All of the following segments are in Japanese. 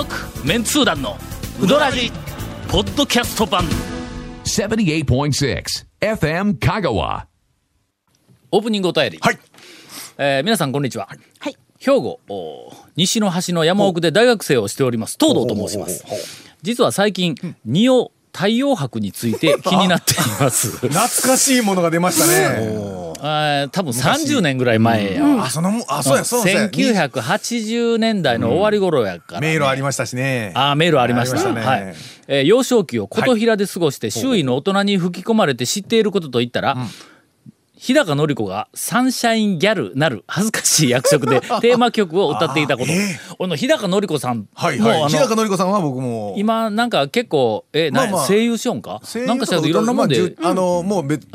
続メンツー団のウドラジポッドキャスト版 78.6 FM 香川。オープニングお便り、はい、皆さんこんにちは、はい、兵庫西の端の山奥で大学生をしております東堂と申します。実は最近仁王太陽白について気になっています。懐かしいものが出ましたね。あ、多分30年ぐらい前や、うん、あ、そのあ、そうや、そうですね。1980年代の終わり頃やから、ね、うん、迷路ありましたしね。あ、迷路ありました、はい。幼少期を琴平で過ごして周囲の大人に吹き込まれて知っていることといったら、うん、日高のり子がサンシャインギャルなる恥ずかしい役職でテーマ曲を歌っていたこと。俺の日高のり子さんも、はいはい、日高のり子さんは僕も今なんか結構声優しよんかなんかしたいろんなもんで、まあ、もうベテ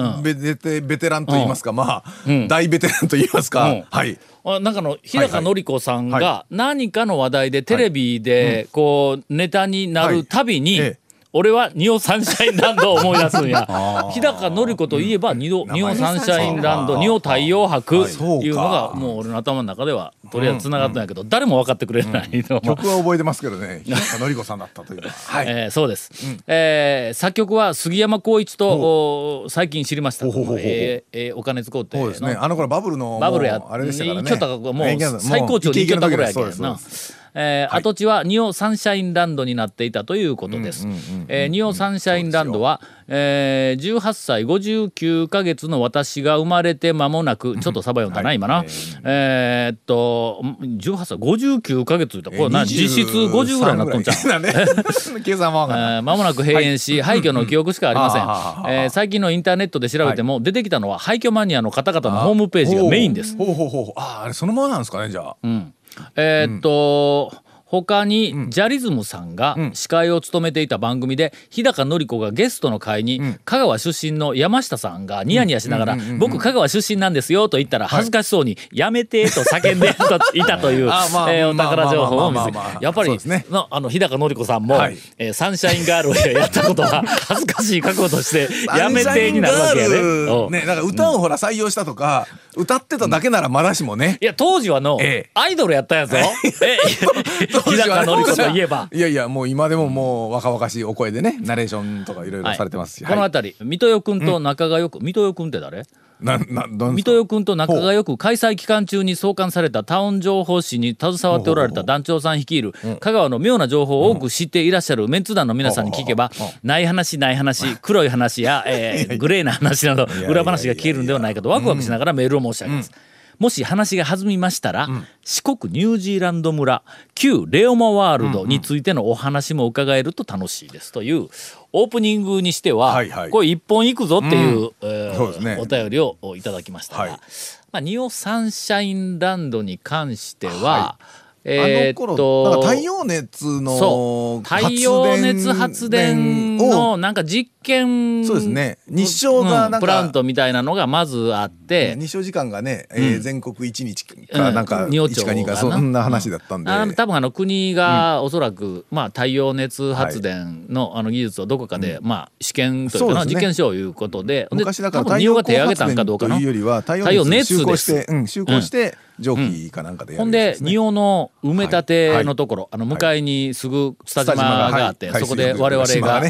ランと言いますか、まあ、うん、大ベテランと言いますか、うん、はい、なんかの日高のり子さんが何かの話題でテレビでこうネタになるたびに、はい、俺は仁王サンシャインランドを思い出すんや。日高のり子といえば仁王サンシャインランド、仁王太陽白っていうのがもう俺の頭の中ではとりあえず繋がったんやけど、誰も分かってくれないの、うんうん、曲は覚えてますけどね、日高のり子さんだったというのは、はい、そうです、うん、作曲は杉山浩一と最近知りました。お金使うってそうですね、あの頃バブルのあれでしたからね。もう最高潮で行けたぐらいやけどな。はい、跡地は仁王サンシャインランドになっていたということです。仁王サンシャインランドは、18歳59ヶ月の私が生まれて間もなく、ちょっとサバ読んだな、はい、今な、18歳59ヶ月とこれ何、実質50ぐらいになっとんちゃう、計算も分かんない。間もなく閉園し、はい、廃墟の記憶しかありません。最近のインターネットで調べても、はい、出てきたのは廃墟マニアの方々のホームページがメインです。あれそのままなんですかね、じゃあ、うん、うん、他にジャリズムさんが司会を務めていた番組で、日高のり子がゲストの会に、香川出身の山下さんがニヤニヤしながら、僕香川出身なんですよと言ったら恥ずかしそうにやめてと叫んでいたというお宝情報を見せ、やっぱり日高のり子さんもサンシャインガールをやったことは恥ずかしい覚悟としてやめてになるわけやね。なんか歌をほら採用したとか歌ってただけならまだしもね、いや当時はのアイドルやったやつよ、日高のり子といえば。いやいや、もう今でももう若々しいお声でね、ナレーションとかいろいろされてますし、はい、このあたり水戸代くんと仲がよく、水戸代くんって誰、水戸代くんと仲がよく開催期間中に創刊されたタウン情報誌に携わっておられた団長さん率いる香川の妙な情報を多く知っていらっしゃるメンツ団の皆さんに聞けば、ない話ない話、黒い話やグレーな話など裏話が消えるんではないかとワクワクしながらメールを申し上げます。もし話が弾みましたら、四国ニュージーランド村旧レオマワールドについてのお話も伺えると楽しいですというオープニングにしては、はいはい、これ一本いくぞっていう、ね、お便りをいただきましたが、はい、まあ、仁王サンシャインランドに関しては、はい、なんか太陽熱発電のなんか実験、そうですね、日照がなんかプラントみたいなのがまずあって、日照時間がね、全国1日かなんか1か2かそんな話だったんで、多分国がおそらく、まあ、太陽熱発電 の、 技術をどこかで、まあ、試験というか実験しようということで、昔だから太陽光発電というよりは太陽熱を就航して蒸気かなんかでやるんですね。ほんで仁王の埋め立てのところ、向かいにすぐスタジオがあって、そこで我々が、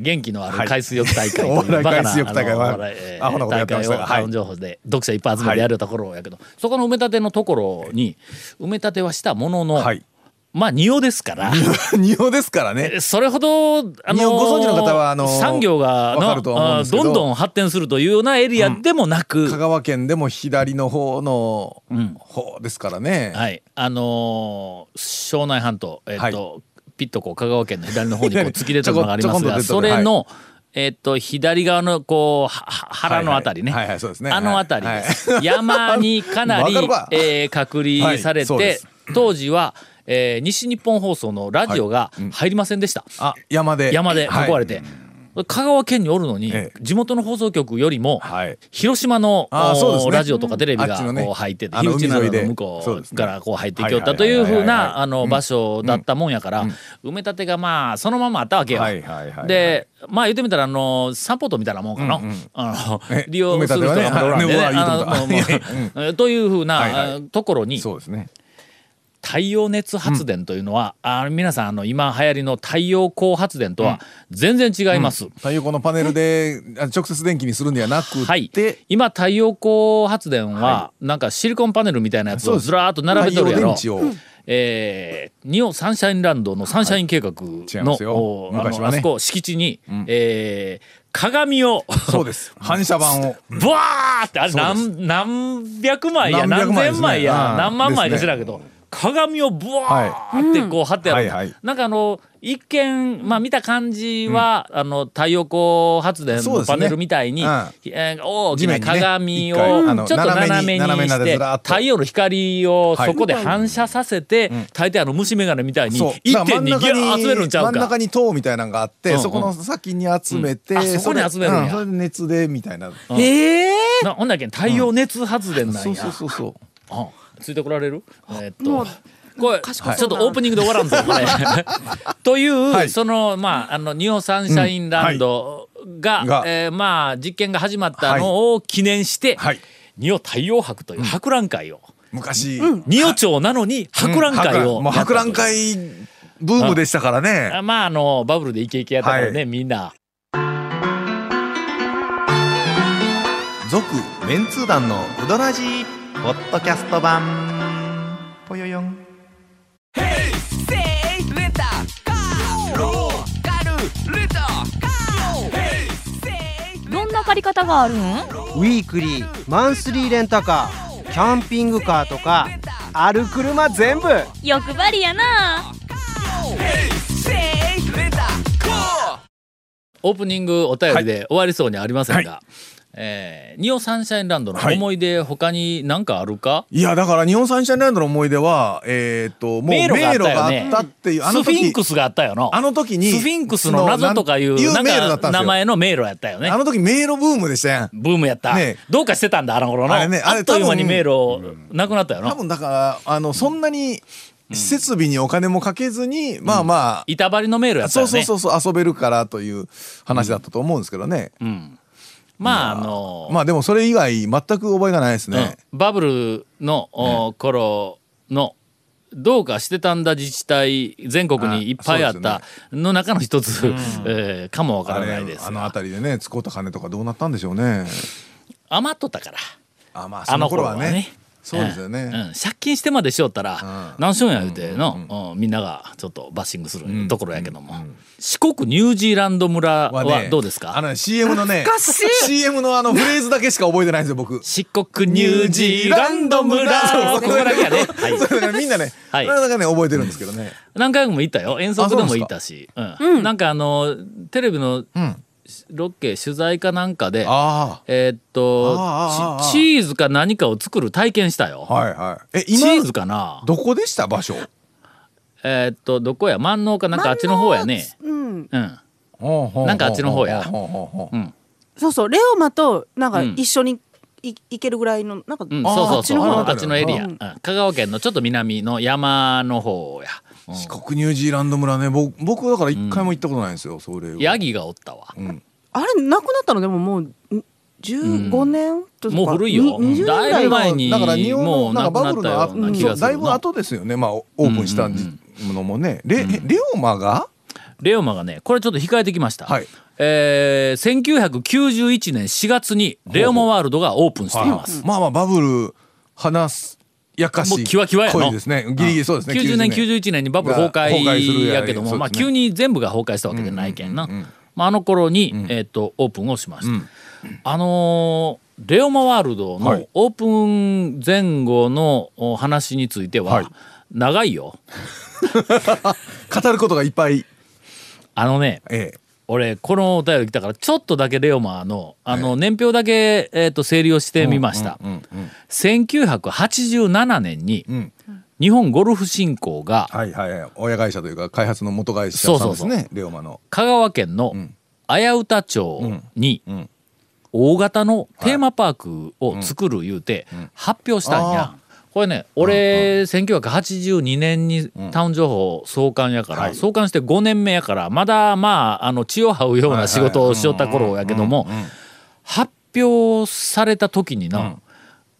元気のある海水浴大会というバカな大会をタウン情報で読者いっぱい集めてやるところやけど、そこの埋め立てのところに埋め立てはしたものの、まあ仁王ですから仁王ですからね、それほどご存知の方は産業がどんどん発展するというようなエリアでもなく、香川県でも左の方の方ですからね、うん、はい、庄内半島、はい、ピッとこう香川県の左の方にこう突き出たのがありますが、それの、はい、左側のこう腹のあたりね、あのあたりです、はい、山にかなり隔離されて、はい、当時は西日本放送のラジオが入りませんでした、はい、うん、山で囲われて、はい、香川県におるのに、地元の放送局よりも、広島の、ね、ラジオとかテレビがこう入ってて、広島の向こうからこう入ってきよったというふうな場所だったもんやから、埋め立てがまあそのままあったわけよ、はいはいはいはい、でまあ言ってみたらサポートみたいなもんかな、利用する人がもらうんでねというふうなところに、そうですね、太陽熱発電というのは、うん、皆さん今流行りの太陽光発電とは全然違います、うんうん、太陽光のパネルで直接電気にするんではなくて、はい、今太陽光発電は、はい、なんかシリコンパネルみたいなやつをずらーっと並べとるやろ。日本サンシャインランドのサンシャイン計画の、はい、あそこ敷地に、うん鏡をそうです反射板をブワーってあれ 何百枚や何千枚や何万枚か知らんけど、鏡をブワーってこう貼ってやる、はい、なんか一見、まあ、見た感じは、うん、太陽光発電のパネルみたいに、ね大きな鏡をちょっと斜めにして太陽の光をそこで反射させて、はい、大体虫眼鏡みたいに一点にギュー集めるんちゃうか。真ん中に塔みたいなのがあって、うんうん、そこの先に集めて、うん、あそこに集めるんや、うん、それで熱でみたいな、うん、ほんだっけ太陽熱発電なんや、うん、そうそうそうそう、うんついてこられる？これちょっとオープニングで終わらんぞこれという、はい、まあ日本サンシャインランドが、うんはいまあ実験が始まったのを記念して、はい、日本太陽博という博覧会を、うん、昔、うん、日本町なのに博覧会を、うんまあ、博覧会ブームでしたからね、うん、まあバブルでイケイケやったからね、はい、みんな続メンツー団のうどらじポッドキャスト版ぽよよんヘイセイレンタカーローカルレンタカーヘイセイ。どんな借り方があるん？ウィークリーマンスリーレンタカーキャンピングカーとかある車全部欲張りやな。ヘイセイレンタカー。オープニングお便りで終わりそうにありませんが、はい日本サンシャインランドの思い出、はい、他に何かあるか。いやだから日本サンシャインランドの思い出はもう迷路があったっていう、あの時スフィンクスがあったよな。あの時にスフィンクスの謎とかいうなんか名前の迷路やったよね。あの時迷路ブームでしたやん。ブームやった、ね、どうかしてたんだあの頃の ね、あっという間に迷路なくなったよな。多分だからそんなに設備にお金もかけずに、うん、まあまあ板張りの迷路やったよね。そう遊べるからという話だったと思うんですけどね、うん、うんまあまあでもそれ以外全く覚えがないですね、うん、バブルの、ね、頃のどうかしてたんだ自治体全国にいっぱいあったの中の一つ、ねかもわからないですが、あの辺りでね使った金とかどうなったんでしょうね。余っとったからまあその頃は ねそうですよね、うん、借金してまでしよったら、うん、何しようや言うての、うんうん、みんながちょっとバッシングするところやけども、うんうん、四国ニュージーランド村はどうですか。CM のねCM のフレーズだけしか覚えてないんですよ僕。四国ニュージーランド村そこだけやね、はい、それだからみんなね、はい、なんかね覚えてるんですけどね。何回も行ったよ遠足でも行ったし、うん、なんかテレビの、うんロケ取材かなんかでチーズか何かを作る体験したよ、はいはい、今チーズかなどこでした場所どこや万能かなんかあっちの方やね、うんうん、なんかあっちの方や、うん、そうそうレオマとなんか一緒に行けるぐらいのなんか、うん、そうそうそうあっちのエリア、うん、香川県のちょっと南の山の方や。四国ニュージーランド村ね僕だから一回も行ったことないんですよ、うん、それヤギがおったわ、うん、あれなくなったのでももう15年とか、うん、もう古いよだいぶ前にだから日本のなんかバブルの後だいぶ後ですよね、まあ、オープンしたのもね、うんうん、レオマがねこれちょっと控えてきました、はい1991年4月にレオマワールドがオープンしています、はい、まあまあバブル話すやかしもうキワキワやのです、ね、ギリギリそうですね90年91年にバブル崩壊やけども、ねまあ、急に全部が崩壊したわけじゃないけんな、うんうんうんまあ、あの頃に、うんオープンをしました、うん、レオマワールドのオープン前後の話については、はい、長いよ語ることがいっぱいね、俺このお便り来たからちょっとだけレオマの、年表だけ、整理をしてみました、うんうんうんうん、1987年に日本ゴルフ振興が、うんはいはいはい、親会社というか開発の元会社さんですね。そうそうそうレオマの香川県の綾歌町に大型のテーマパークを作るいうて発表したんや、うんこれね、俺1982年にタウン情報創刊やから、うん、創刊して5年目やからまだまあ血を這うような仕事をしよった頃やけども発表された時にな、うん、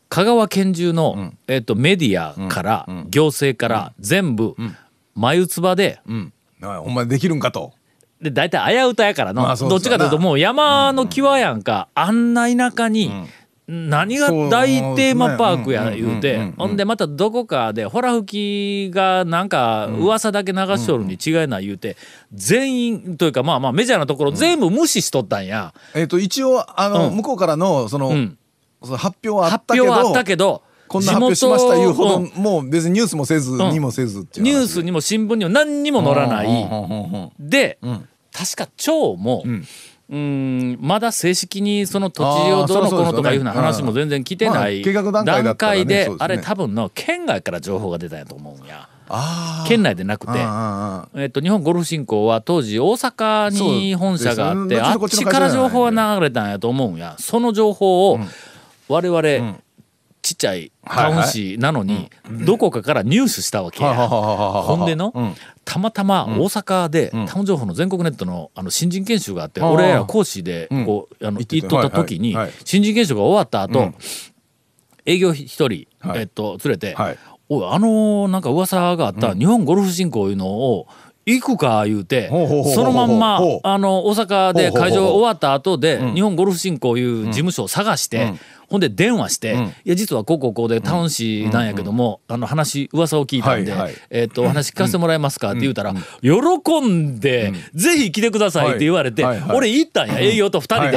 香川県中の、うんメディアから、うん、行政から、うん、全部、うん、眉唾で、うん、ほんまできるんかと。で大体危うたやからの、まあ、どっちかというともう山の際やんか、うん、あんな田舎に、うん何が大テーマパークや言うてほんでまたどこかでホラ吹きがなんか噂だけ流しとるに違いない言うて全員というかまあまあメジャーなところ全部無視しとったんや、一応あの向こうからのその、うん、その発表はあったけど、発表はあったけどこんな発表しましたいうほどもう別にニュースもせずにもせずっていう、ニュースにも新聞にも何にも載らないで、確か町も、うんうんまだ正式にその土地をどうのこうのとかいうふうな話も全然来てない段階で、あれ多分の県外から情報が出たんやと思うんや。県内でなくて、日本ゴルフ振興は当時大阪に本社があって、あっちから情報が流れたんやと思うんや。その情報を我々ちっちゃいタウン市なのにどこかから入手したわけや。ほんでのたまたま大阪でタウン情報の全国ネット の新人研修があって、俺ら講師でこう行っとった時に新人研修が終わった後営業一人連れて「おいなんか噂があった日本ゴルフ振興いうのを行くか」言うて、そのまんま大阪で会場終わった後で日本ゴルフ振興いう事務所を探して。ほんで電話して、いや実はこうでタウン市なんやけども、話噂を聞いたんで、お話聞かせてもらえますかって言うたら、喜んでぜひ来てくださいって言われて、俺行ったんや、営業と2人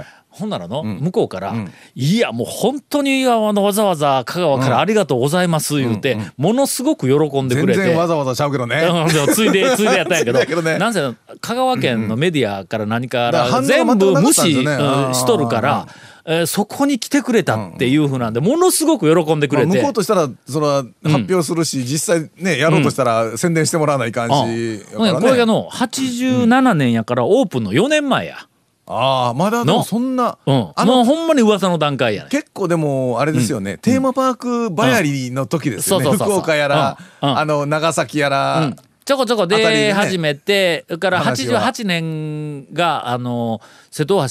で。ほんならの向こうからいやもう本当にわざわざ香川からありがとうございます言うてものすごく喜んでくれて、全然わざわざちゃうけどねついでやったんやけど、なんせ香川県のメディアから何から全部無視しとるから。そこに来てくれたっていう風なんで、ものすごく喜んでくれて、向こうとしたらそれは発表するし、実際ねやろうとしたら宣伝してもらわない感じやからね。これがの87年やからオープンの4年前や。ああまだでもそんな、ほんまに噂の段階やね。結構でもあれですよね、テーマパークばやりの時ですよね。福岡やら長崎やらちょこちょこ出始めて、それから88年が瀬戸大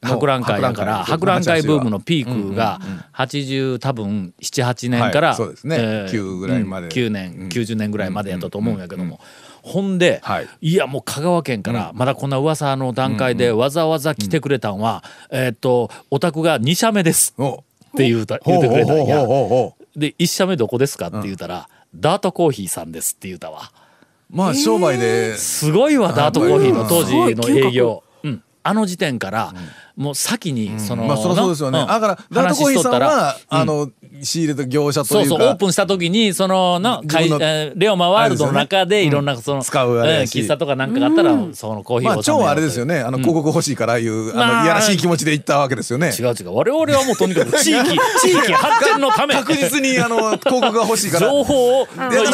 橋博覧会だから、博覧会ブームのピークが80多分78年から9ぐらいまで、9年90年ぐらいまでやったと思うんやけども、ほんでいやもう香川県からまだこんな噂の段階でわざわざ来てくれたんはお宅が2社目ですって言うてくれたんや。で1社目どこですかって言うたらダートコーヒーさんですって言うたわ。まあ商売ですごいわ、ダートコーヒーの当時の営業、時点からもう先にその、まあそりゃそうですよね。だからダートコーヒーさんは仕入れと業者というか、オープンした時にそのレオマワールドの中でいろんなその喫茶とかなんかがあったらそのコーヒーを、まあ超あれですよね、広告欲しいからいういやらしい気持ちで行ったわけですよね。違う我々はもうとにかく地域発展のため確実に広告が欲しいから情報をい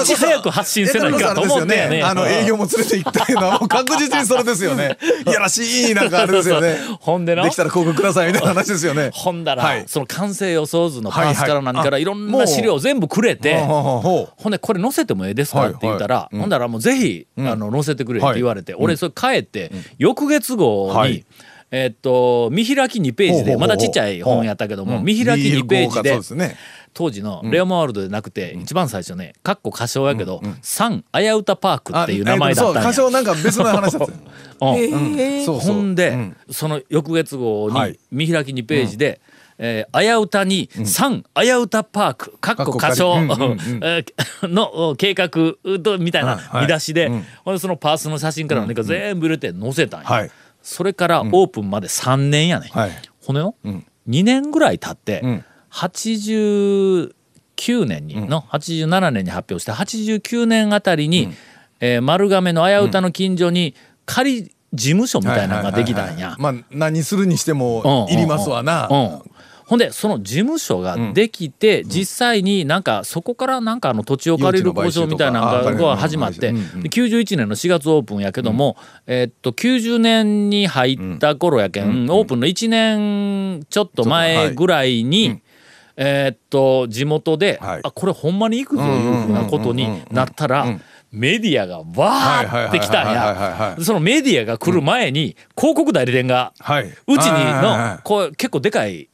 ち早く発信せないかと思ってやね。営業も連れて行ったっていうのは確実にそれですよね。いやらしいなんかあれですよね。ほんでなできたら広告くださいみたいな話ですよね。ほんだらその完成予想図のパースから何からいろんな資料を全部くれて、ほんでこれ載せてもええですかって言ったら、ほんだらもうぜひ載せてくれって言われて、俺それ帰って翌月号に見開き2ページで、まだちっちゃい本やったけども見開き2ページで当時のレオマワールドでなくて一番最初ね、かっこ仮称やけどサンあやうたパークっていう名前だったんや。仮称なんか別の話だった。ほんでその翌月号に見開き2ページであやうたにサンあやうたパークかっこ仮称の計画みたいな見出しで、そのパースの写真から何か全部入れて載せたんや。それからオープンまで3年やね。このよ2年ぐらい経って89年にの87年に発表して、89年あたりに丸亀のあやうたの近所に仮事務所みたいなのができたんや。まあ何するにしてもいりますわな。ほんでその事務所ができて、実際になんかそこからなんか土地を借りる交渉みたいなのが始まって、91年の4月オープンやけども、90年に入った頃やけんオープンの1年ちょっと前ぐらいに地元であこれほんまに行くぞいうふうなことになったら、メディアがわーって来たんや。そのメディアが来る前に広告代理店がうちにのこう結構でかい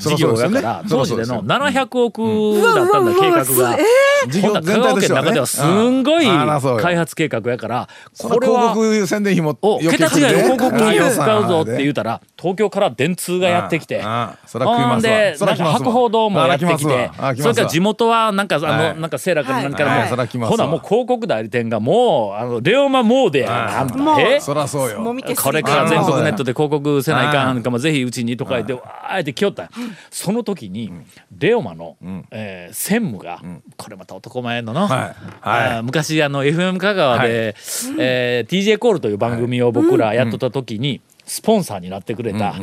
事業だから当時での700億だったんだ計画が。香川県の中ではすんごい開発計画やから、これは桁違いの広告費を使うぞって言うたら、東京から電通がやってきて、ほんで博報堂もやってきて、それから地元はなんかセーラーから何からも、ほなもう広告代理店がもうレオマモーデやん、これから全国ネットで広告せないかなんかもぜひうちにとか言ってわーって来よった。その時にレオマの専務が、これまた男前の昔FM 香川でTJ コールという番組を僕らやっとった時にスポンサーになってくれた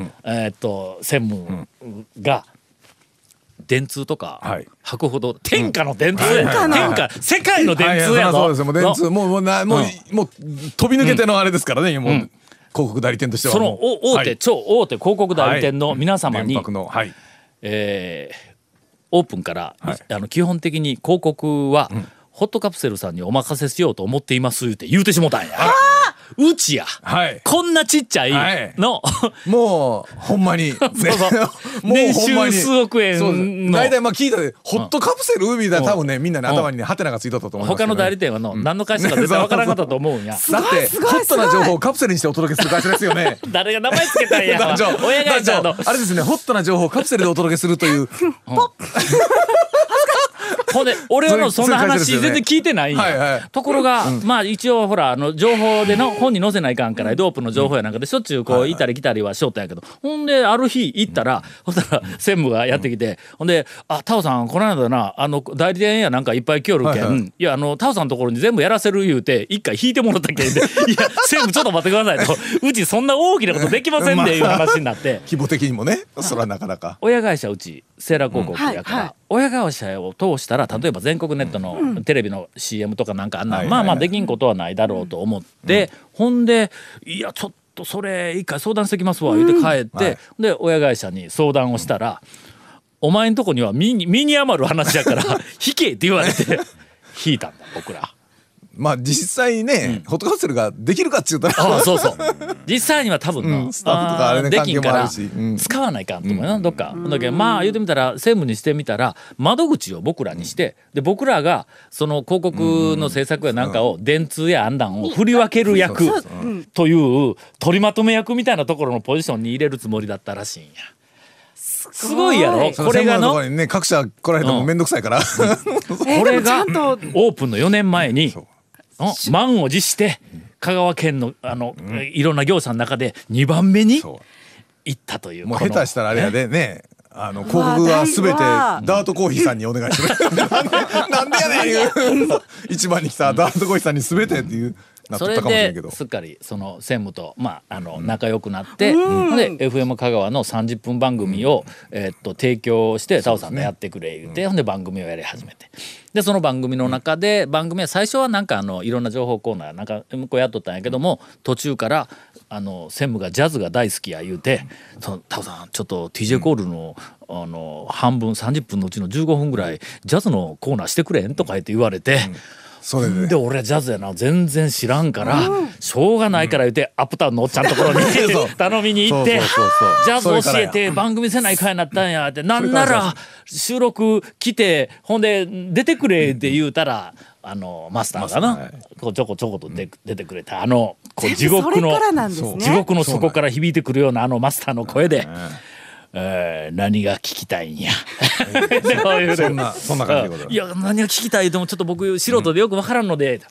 専務が電通とか博報堂、天下の電通、世界の電通やぞ、もう飛び抜けてのあれですからね、広告代理店としては。その大手超大手広告代理店の皆様にオープンから、はい、基本的に広告は、ホットカプセルさんにお任せしようと思っていますって言うてしもたんや。うちや、こんなちっちゃいの、もうほんまに年収数億円の大体聞いたで、ホットカプセルみたいな、多分ねみんな頭にねハテナがついとったと思います。他の代理店は何の会社か絶対分からなかったと思うんや。だってホットな情報をカプセルにしてお届けする会社ですよね。誰が名前つけたんや。親会社のあれですね、ホットな情報をカプセルでお届けするという。ほんで俺のそんな話全然聞いてないんや。ところがまあ一応ほら情報での本に載せないかんから、ドープの情報やなんかでしょっちゅうこういたり来たりはしよったんやけど、ほんである日行ったら、専務がやってきて、ほんで「タオさんこの間な代理店やなんかいっぱい来よるけん、いやタオさんのところに全部やらせる言うて一回引いてもらったけんで、いや専務ちょっと待ってください」と「うちそんな大きなことできません」っていう話になって、規模的にもね、それはなかなか親会社うちセーラー広告やから、親会社を通したら例えば全国ネットのテレビの CM とかなんかあんなまあまあできんことはないだろうと思って、ほんでいやちょっとそれ一回相談してきますわ言って帰って、で親会社に相談をしたら、お前んとこには身に余る話やから引けって言われて引いたんだ僕ら。まあ実際ね、ホットカプセルができるかって言ったら、そうそう実際には多分できんから使わないかんと思うよな、どっか。だけどまあ言うてみたら、専務にしてみたら窓口を僕らにして、で僕らがその広告の制作やなんかを電通やあんだんを振り分ける役という取りまとめ役みたいなところのポジションに入れるつもりだったらしいんや。すごいやろこれがの。各社来られても面倒くさいからこれがオープンの4年前に満を持して香川県のいろんな業者の中で2番目に行ったという。もう下手したらあれやでね、広告はすべてダートコーヒーさんにお願いしますなんでやねんいう一番に来たダートコーヒーさんにすべてっていうなっとったかもしれんけど、それですっかりその専務と仲良くなって、で FM 香川の30分番組を提供して、タオさんがやってくれ言ってほんで番組をやり始めて、でその番組の中で、番組は最初はなんかいろんな情報コーナーなんかこうやっとったんやけども、途中から専務がジャズが大好きや言うて「タオさんちょっと TJ コールの半分30分のうちの15分ぐらいジャズのコーナーしてくれん?」とか言われて。それで俺ジャズやな全然知らんからしょうがないから言ってアップタウンのおっちゃんのところに頼みに行って、ジャズ教えて番組せないかいなったんやって、なんなら収録来てほんで出てくれって言うたらマスターがなちょこちょこと出てくれた、地獄の底から響いてくるようなマスターの声で。何が聞きたいんや。そんな感じでございます。いや何が聞きたいともちょっと僕素人でよく分からんので、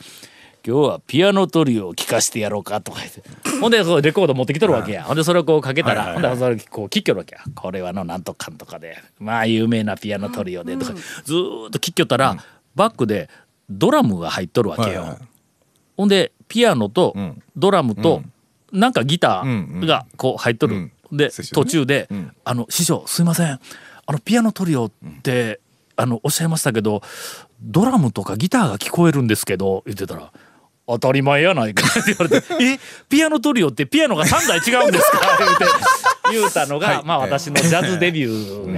今日はピアノトリオを聴かしてやろうかとか言ってほんでレコード持ってきとるわけや。ほんでそれをこうかけたら、ほんでそれをこう聴きよるわけや。これはなんとかんとかでまあ有名なピアノトリオでとかずっと聴きよったら、バックでドラムが入っとるわけよ。ほんでピアノとドラムとなんかギターがこう入っとる。で途中で「師匠すいませんピアノトリオっておっしゃいましたけどドラムとかギターが聞こえるんですけど」言ってたら「当たり前やないか」って言われて「えピアノトリオってピアノが3台違うんですか?」って言うたのがまあ私のジャズデビュー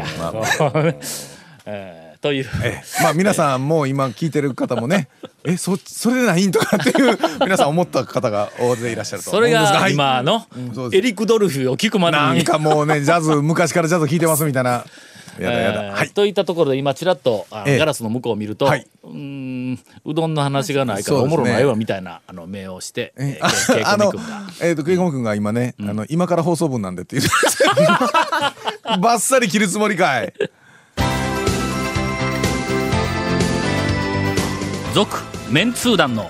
が。という、まあ皆さんもう今聞いてる方もねそれでないんとかっていう皆さん思った方が大勢いらっしゃると思うんですが、それが今のエリック・ドルフを聞くまでになんかもうねジャズ昔からジャズ聴いてますみたいなといったところで今ちらっとガラスの向こうを見ると、うどんの話がないからおもろないわみたいな目をしてケイコミ君が今ね今から放送分なんでっていうバッサリ切るつもりかい。続メンツー団の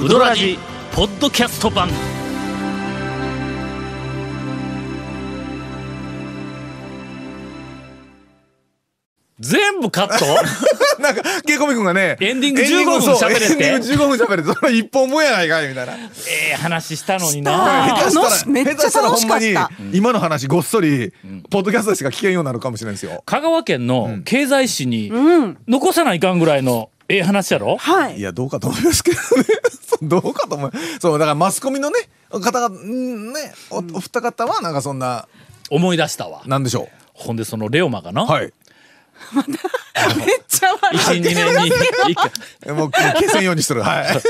ウドラジポッドキャスト版。全部カットなんかケイコミ君がねエンディング15分喋れてそれ一本もやないかいみたいな話したのにな。めっちゃ楽しかった。今の話ごっそりポッドキャストでしか聞けんようになるかもしれないですよ。香川県の経済誌に残さないかんぐらいの話やろ。いやどうかと思いますけどねどうかと思う。そうだからマスコミのね方がねお二方はなんかそんな思い出したわ。なんでしょう。ほんでそのレオマがなまためっちゃ悪い。1、2年にもう消せんようにしてる。新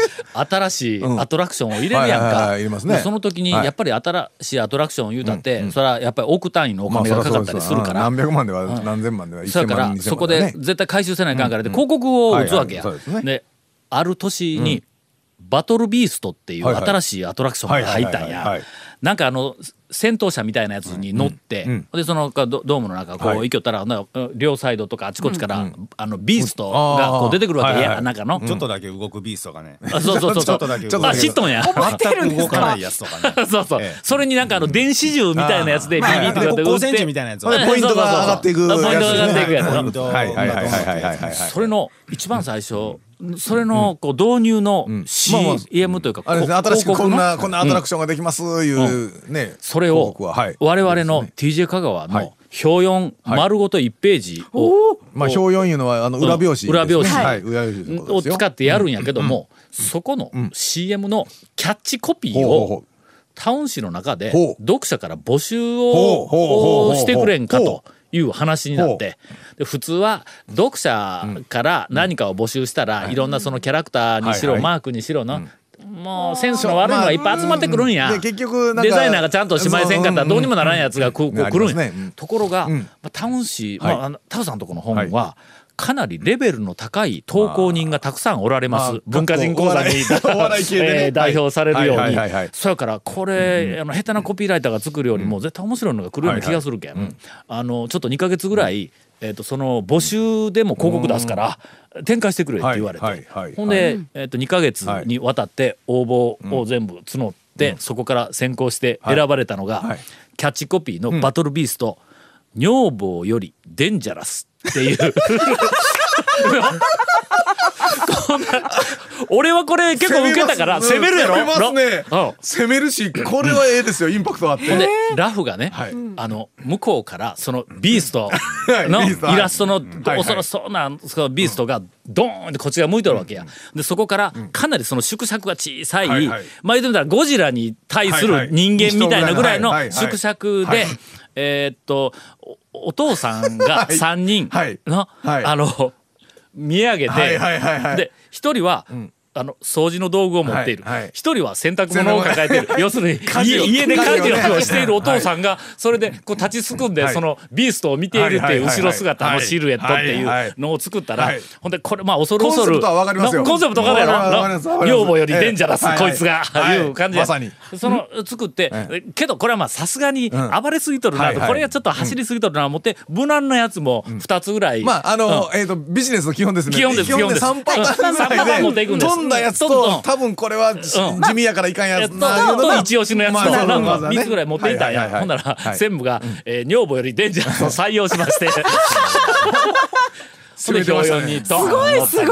しいアトラクションを入れるやんか。その時にやっぱり新しいアトラクションを言うたってそれはやっぱり億単位のお金がかかったりするから、何百万では何千万では1,000万2,000万でね。そこで絶対回収せないかんからで広告を打つわけや。である年にバトルビーストっていう新しいアトラクションが入ったんや。なんか戦闘車みたいなやつに乗ってでそのドームの中こう行きよったら両サイドとかあちこちからビーストがこう出てくるわけや。中のちょっとだけ動くビーストがね。そうちょっとだけ動く。あ知っとんや。全く動かないやつとかね。それになんか電子銃みたいなやつでビビってこうやって打ってみたいなやつ。ポイントが上がっていくやつ。ポイントが上がっていくやつ。それの一番最初それのこう導入の CM というか新しくこんなアトラクションができますいうね。それを我々の TJ 香川の表4丸ごと1ページを表4いうのは裏表紙を使ってやるんやけども、そこの CM のキャッチコピーをタウン誌の中で読者から募集をしてくれんかという話になって、普通は読者から何かを募集したらいろんなそのキャラクターにしろマークにしろのもうセンスの悪いのがいっぱい集まってくるんや。デザイナーがちゃんとしまいせんかったらどうにもならんやつがこう来るんや。ところがタウン誌タウさんとこの本はかなりレベルの高い投稿人がたくさんおられます。文化人講座に代表されるように。そやからこれ下手なコピーライターが作るよりも絶対面白いのが来るような気がするけん、ちょっと2ヶ月ぐらいその募集でも広告出すから展開してくれって言われて、ほんで2ヶ月にわたって応募を全部募ってそこから選考して選ばれたのがキャッチコピーのバトルビースト女房よりデンジャラスっていう俺はこれ結構受けたから攻めるやろ。攻めるしこれはええですよ。インパクトあって。でラフがね向こうからそのビーストのイラストの恐ろしそうなビーストがドーンってこっちが向いてるわけや。でそこからかなりその縮尺が小さいまあ言ってみたらゴジラに対する人間みたいなぐらいの縮尺でお父さんが3人の見上げてで1人は掃除の道具を持っている、1人は洗濯物を抱えている、要するに家で家事をしているお父さんがそれでこう立ちすくんでそのビーストを見ているっていう後ろ姿のシルエットっていうのを作ったら、ほんでこれまあ恐る恐るコンセプトがね女房よりデンジャラスこいつがいう感じでその作ってけどこれはまあさすがに暴れすぎとるなとこれがちょっと走りすぎとるなと思って無難なやつも2つぐらいビジネスの基本ですね。基本で3パターン持っていくんです。だやつと多分これは地味やからいかんやつと一押しのやつと3つぐらい持っていたんや。ほんなら専務が女房よりデンジャラスを採用しましてそれで表4にドンと。すごいすごい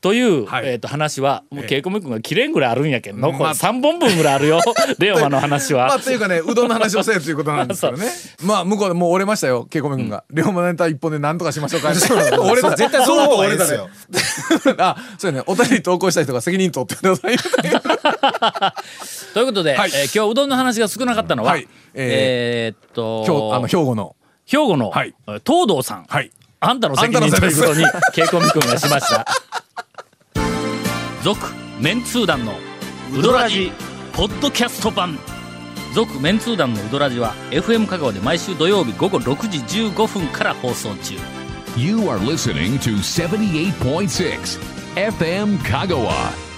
という話はもうケイコミ君が切れんぐらいあるんやけど3本分ぐらいあるよレオマの話は。というかねうどんの話をせえということなんですけどね。まあ向こうでもう折れましたよケイコミ君が。レオマのネタ1本で何とかしましょうか。俺た絶対そうだと折れたよ。あそうねお便り投稿した人が責任取ってください。ということで今日うどんの話が少なかったのは兵庫の東堂さん。あんたの責任ということにケイコミ君がしました続メンツー団のウドラジポッドキャスト版続メンツー団のウドラジは FM 香川で毎週土曜日午後6時15分から放送中。 You are listening to 78.6 FM 香川。